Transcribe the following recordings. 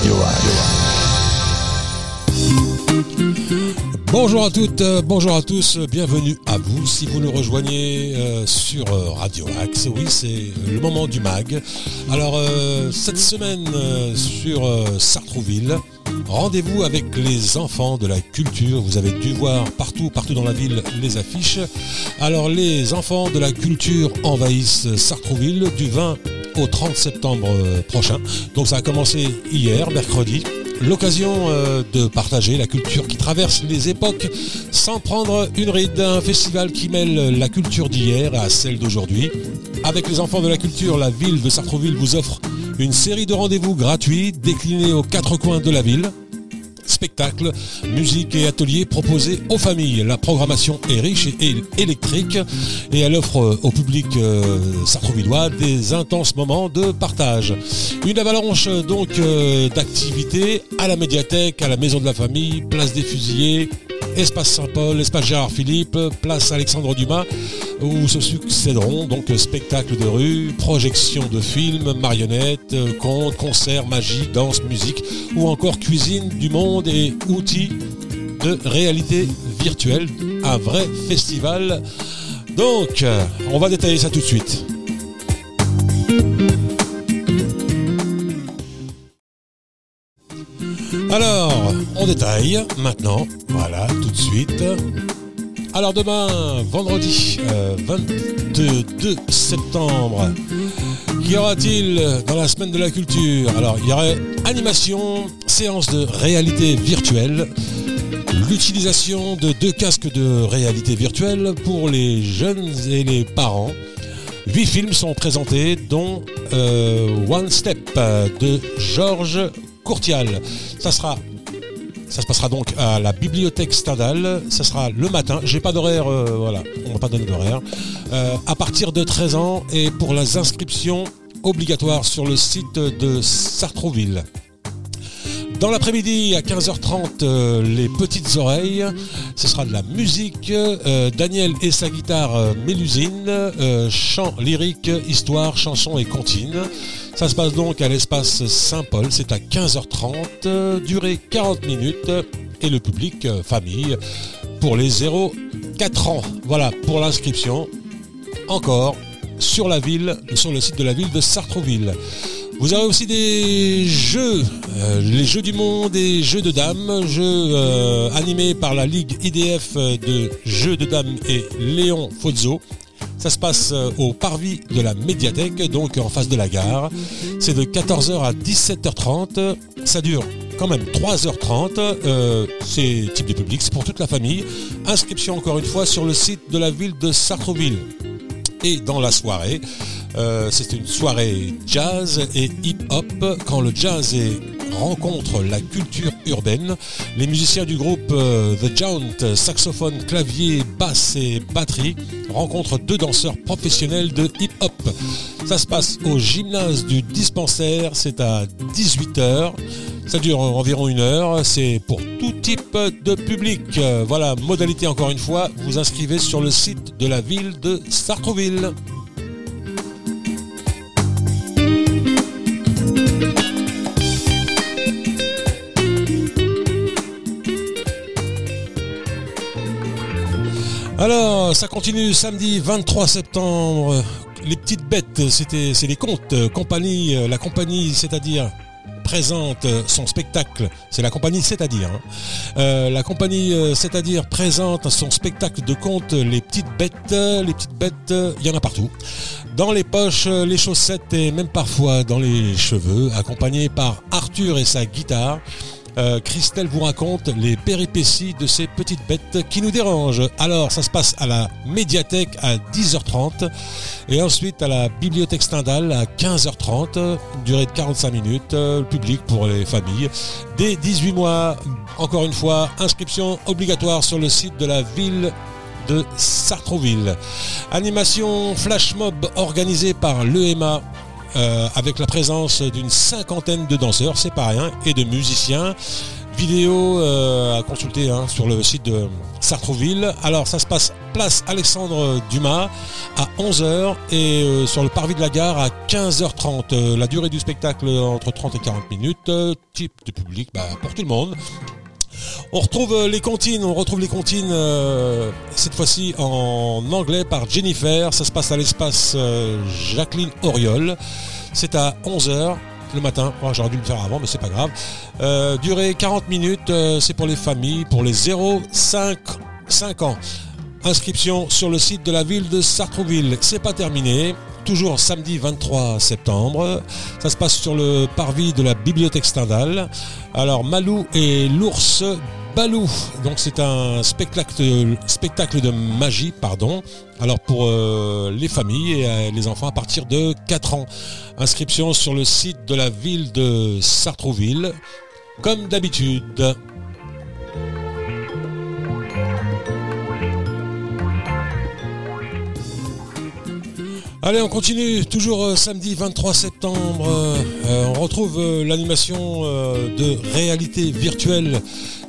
Radio Axe. Bonjour à toutes, bonjour à tous, bienvenue à vous. Si vous nous rejoignez sur Radio Axe, oui, c'est le moment du mag. Alors, cette semaine sur Sartrouville, rendez-vous avec les enfants de la culture. Vous avez dû voir partout dans la ville les affiches. Alors, les enfants de la culture envahissent Sartrouville du 20 au 30 septembre prochain. Donc, ça a commencé hier, mercredi. L'occasion de partager la culture qui traverse les époques sans prendre une ride. Un festival qui mêle la culture d'hier à celle d'aujourd'hui. Avec les enfants de la culture, la ville de Sartrouville vous offre une série de rendez-vous gratuits déclinés aux quatre coins de la ville. Spectacles, musique et ateliers proposés aux familles. La programmation est riche et électrique et elle offre au public sartrouvillois des intenses moments de partage. Une avalanche donc d'activités à la médiathèque, à la maison de la famille, place des Fusillés, espace Saint-Paul, espace Gérard Philippe, place Alexandre Dumas, où se succéderont donc spectacles de rue, projections de films, marionnettes, contes, concerts, magie, danse, musique ou encore cuisine du monde et outils de réalité virtuelle. Un vrai festival. Donc, on va détailler ça tout de suite. Alors, on détaille maintenant, voilà, tout de suite. Alors demain, vendredi 22 septembre, qu'y aura-t-il dans la semaine de la culture? Alors, il y aurait animation, séance de réalité virtuelle, l'utilisation de 2 casques de réalité virtuelle pour les jeunes et les parents. 8 films sont présentés, dont One Step de Georges Courtial. Ça se passera donc à la bibliothèque Stadale, ça sera le matin, j'ai pas d'horaire, voilà, on va pas donner d'horaire, à partir de 13 ans et pour les inscriptions obligatoires sur le site de Sartrouville. Dans l'après-midi à 15h30, les petites oreilles, ce sera de la musique, Daniel et sa guitare Mélusine, chant lyrique, histoire, chanson et comptine. Ça se passe donc à l'espace Saint-Paul, c'est à 15h30, durée 40 minutes et le public famille pour les 0-4 ans. Voilà pour l'inscription, encore sur la ville, sur le site de la ville de Sartrouville. Vous aurez aussi des jeux, les jeux du monde et jeux de dames, jeux animés par la Ligue IDF de jeux de dames et Léon Fauzo. Ça se passe au parvis de la médiathèque, donc en face de la gare. C'est de 14h à 17h30, ça dure quand même 3h30, c'est type de public, c'est pour toute la famille. Inscription encore une fois sur le site de la ville de Sartrouville. Et dans la soirée, c'est une soirée jazz et hip-hop. Quand le jazz rencontre la culture urbaine, les musiciens du groupe The Jaunt, saxophone, clavier, basse et batterie, rencontrent 2 danseurs professionnels de hip-hop. Ça se passe au gymnase du dispensaire, c'est à 18h. Ça dure environ 1 heure, c'est pour tout type de public. Voilà, modalité encore une fois, vous inscrivez sur le site de la ville de Sartrouville. Alors, ça continue samedi 23 septembre. Les petites bêtes, c'est les contes. La compagnie, c'est-à-dire... présente son spectacle, c'est la compagnie c'est-à-dire. La compagnie c'est-à-dire présente son spectacle de contes les petites bêtes, il y en a partout. Dans les poches, les chaussettes et même parfois dans les cheveux, accompagné par Arthur et sa guitare. Christelle vous raconte les péripéties de ces petites bêtes qui nous dérangent. Alors ça se passe à la médiathèque à 10h30 et ensuite à la bibliothèque Stendhal à 15h30, durée de 45 minutes, le public pour les familles dès 18 mois. Encore une fois, inscription obligatoire sur le site de la ville de Sartrouville. Animation flash mob organisée par l'EMA. Avec la présence d'une 50aine de danseurs, c'est pas rien, et de musiciens. vidéo à consulter hein, sur le site de Sartrouville. Alors ça se passe place Alexandre Dumas à 11h et sur le parvis de la gare à 15h30. La durée du spectacle entre 30 et 40 minutes, type de public pour tout le monde. On retrouve les comptines cette fois-ci en anglais par Jennifer. Ça se passe à l'espace Jacqueline Auriol. C'est à 11h le matin. Oh, j'aurais dû le faire avant, mais c'est pas grave. Durée 40 minutes. C'est pour les familles, pour les 0-5 ans. Inscription sur le site de la ville de Sartrouville. C'est pas terminé. Toujours samedi 23 septembre, ça se passe sur le parvis de la bibliothèque Stendhal. Alors Malou et l'ours Balou, donc c'est un spectacle de magie, pardon. Alors pour les familles et les enfants à partir de 4 ans. Inscription sur le site de la ville de Sartrouville, comme d'habitude. Allez, on continue, toujours samedi 23 septembre, on retrouve l'animation de réalité virtuelle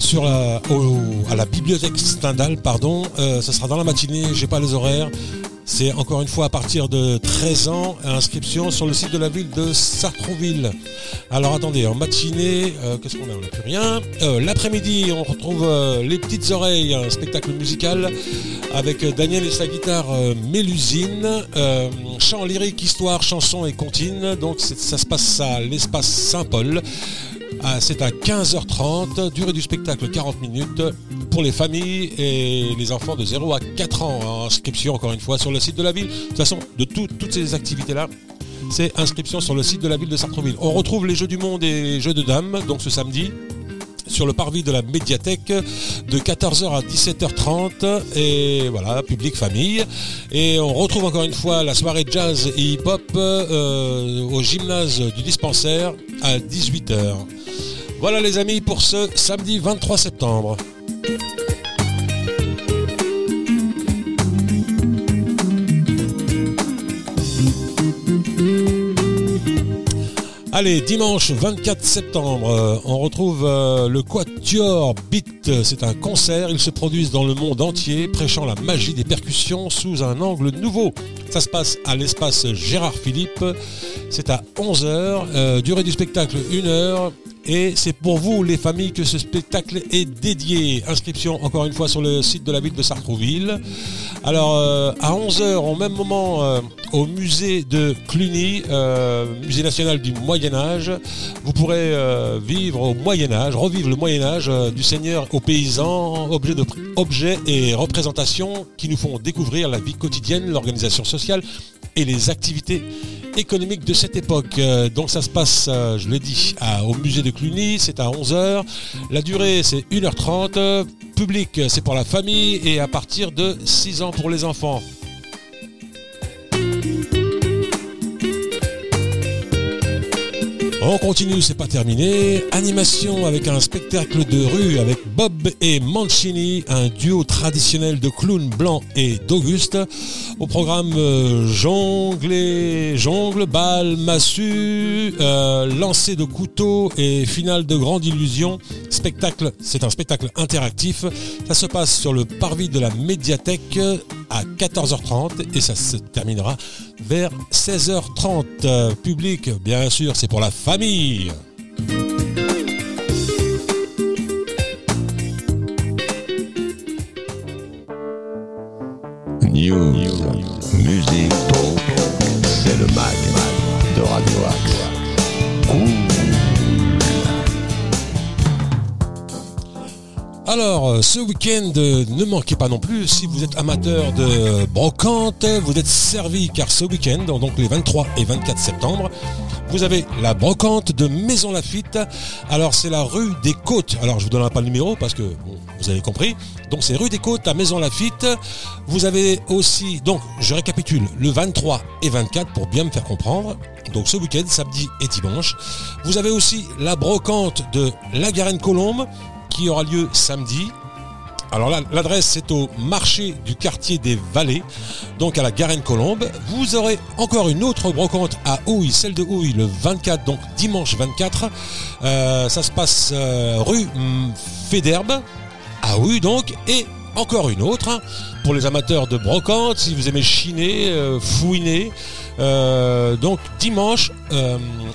sur à la bibliothèque Stendhal, pardon. Ça sera dans la matinée, j'ai pas les horaires. C'est encore une fois à partir de 13 ans, inscription sur le site de la ville de Sartrouville. Alors attendez, en matinée, qu'est-ce qu'on a ? On n'a plus rien. L'après-midi, on retrouve Les Petites Oreilles, un spectacle musical avec Daniel et sa guitare Mélusine. Chant lyrique, histoire, chansons et comptines. Donc ça se passe à l'espace Saint-Paul. C'est à 15h30, durée du spectacle 40 minutes pour les familles et les enfants de 0 à 4 ans. Inscription encore une fois sur le site de la ville. De toute façon, de toutes ces activités-là, c'est inscription sur le site de la ville de Sartrouville. On retrouve les Jeux du Monde et les Jeux de Dames, donc ce samedi, sur le parvis de la médiathèque de 14h à 17h30 et voilà, public famille. Et on retrouve encore une fois la soirée jazz et hip-hop au gymnase du dispensaire à 18h. Voilà les amis pour ce samedi 23 septembre. Allez, dimanche 24 septembre, on retrouve le Quatuor Beat. C'est un concert, ils se produisent dans le monde entier, prêchant la magie des percussions sous un angle nouveau. Ça se passe à l'espace Gérard Philippe, c'est à 11h, durée du spectacle 1 heure. Et c'est pour vous, les familles, que ce spectacle est dédié. Inscription, encore une fois, sur le site de la ville de Sartrouville. Alors, à 11h, au même moment, au musée de Cluny, musée national du Moyen-Âge, vous pourrez revivre le Moyen-Âge du seigneur aux paysans, objets et représentations qui nous font découvrir la vie quotidienne, l'organisation sociale et les activités économique de cette époque. Donc ça se passe, je l'ai dit, au musée de Cluny, c'est à 11h. La durée, c'est 1h30. Public, c'est pour la famille et à partir de 6 ans pour les enfants. On continue, c'est pas terminé. Animation avec un spectacle de rue avec Bob et Mancini, un duo traditionnel de clowns blancs et d'Auguste. Au programme jongle, balle, massue, lancer de couteau et finale de grande illusion. Spectacle, c'est un spectacle interactif. Ça se passe sur le parvis de la médiathèque à 14h30 et ça se terminera vers 16h30. Public, bien sûr, c'est pour la famille. News, musique, talk, c'est le mag de Radio Axe. Alors, ce week-end, ne manquez pas non plus, si vous êtes amateur de brocante, vous êtes servi, car ce week-end, donc les 23 et 24 septembre, vous avez la brocante de Maisons-Laffitte. Alors, c'est la rue des Côtes. Alors, je vous donnerai pas le numéro parce que vous avez compris. Donc, c'est rue des Côtes à Maisons-Laffitte. Vous avez aussi, donc, je récapitule, le 23 et 24 pour bien me faire comprendre. Donc, ce week-end, samedi et dimanche. Vous avez aussi la brocante de la Garenne-Colombes qui aura lieu samedi Alors là, l'adresse, c'est au marché du quartier des Vallées, donc à la Garenne-Colombes. Vous aurez encore une autre brocante à Houilles, celle de Houilles, le 24, donc dimanche 24. Ça se passe rue Féderbe, à Houilles donc, et encore une autre, hein, pour les amateurs de brocante, si vous aimez chiner, fouiner. Donc dimanche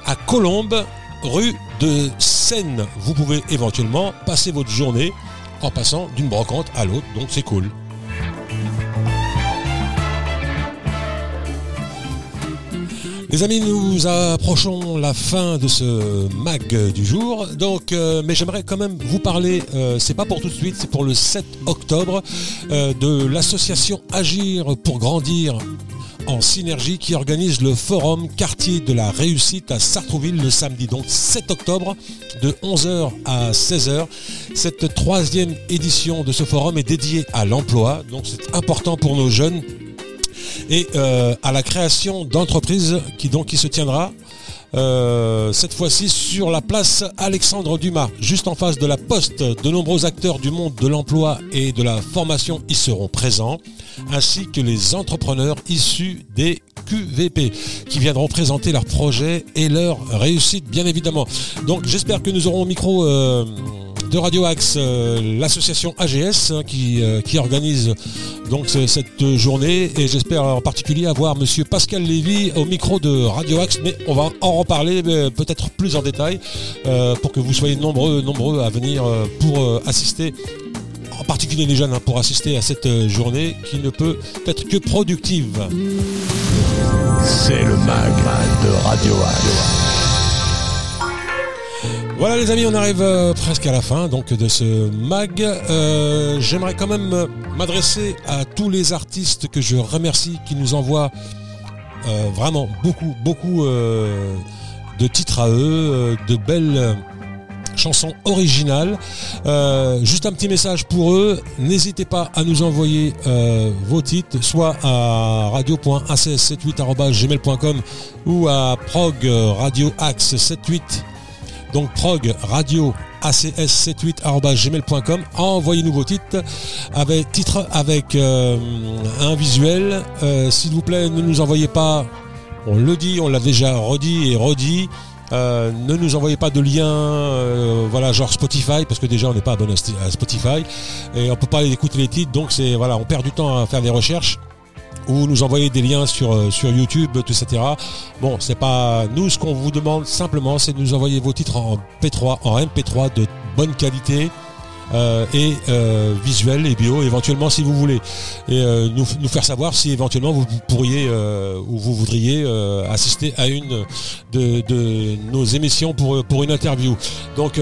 à Colombes, rue de Seine. Vous pouvez éventuellement passer votre journée en passant d'une brocante à l'autre, donc c'est cool. Les amis, nous approchons la fin de ce mag du jour, donc, mais j'aimerais quand même vous parler, c'est pas pour tout de suite, c'est pour le 7 octobre, de l'association Agir pour Grandir en synergie qui organise le forum quartier de la réussite à Sartrouville le samedi, donc 7 octobre de 11h à 16h. Cette 3e édition de ce forum est dédiée à l'emploi, donc c'est important pour nos jeunes et à la création d'entreprises qui se tiendra cette fois-ci sur la place Alexandre Dumas, juste en face de la Poste. De nombreux acteurs du monde de l'emploi et de la formation y seront présents, ainsi que les entrepreneurs issus des QVP qui viendront présenter leurs projets et leur réussite, bien évidemment. Donc j'espère que nous aurons au micro de Radio Axe l'association AGS qui organise donc cette journée, et j'espère en particulier avoir monsieur Pascal Lévy au micro de Radio Axe, mais on va en reparler peut-être plus en détail pour que vous soyez nombreux à venir pour assister, en particulier les jeunes, hein, pour assister à cette journée qui ne peut être que productive. C'est le mag de Radio Axe. Voilà les amis, on arrive presque à la fin donc de ce mag. J'aimerais quand même m'adresser à tous les artistes que je remercie qui nous envoient vraiment beaucoup de titres à eux, de belles chansons originales. Juste un petit message pour eux, n'hésitez pas à nous envoyer vos titres, soit à radio.acs78@gmail.com ou à prog radioaxe78. Donc prog radio acs78@gmail.com. Envoyez-nous vos titres avec un visuel. S'il vous plaît, ne nous envoyez pas, on le dit, on l'a déjà redit. Ne nous envoyez pas de lien genre Spotify, parce que déjà on n'est pas abonné à Spotify et on peut pas écouter les titres, donc c'est on perd du temps à faire des recherches, ou nous envoyer des liens sur YouTube, tout, etc. Bon, c'est pas nous ce qu'on vous demande, simplement c'est de nous envoyer vos titres en P3, en MP3 de bonne qualité et visuel et bio éventuellement si vous voulez, et nous faire savoir si éventuellement vous pourriez ou vous voudriez assister à une de nos émissions pour une interview. Donc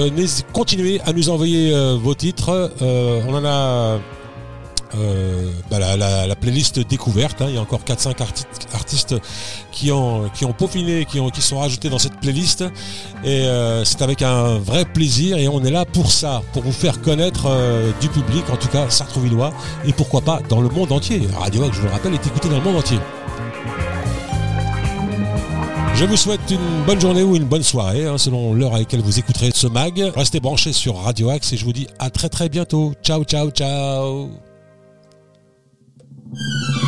continuez à nous envoyer vos titres. On en a la playlist découverte, hein. Il y a encore 4-5 artistes qui ont peaufiné, qui sont rajoutés dans cette playlist, et c'est avec un vrai plaisir, et on est là pour ça, pour vous faire connaître du public, en tout cas sartrouvillois, et pourquoi pas dans le monde entier. Radio Axe, je vous le rappelle, est écoutée dans le monde entier. Je vous souhaite une bonne journée ou une bonne soirée, hein, selon l'heure à laquelle vous écouterez ce mag. Restez branchés sur Radio Axe et je vous dis à très très bientôt. Ciao ciao ciao. You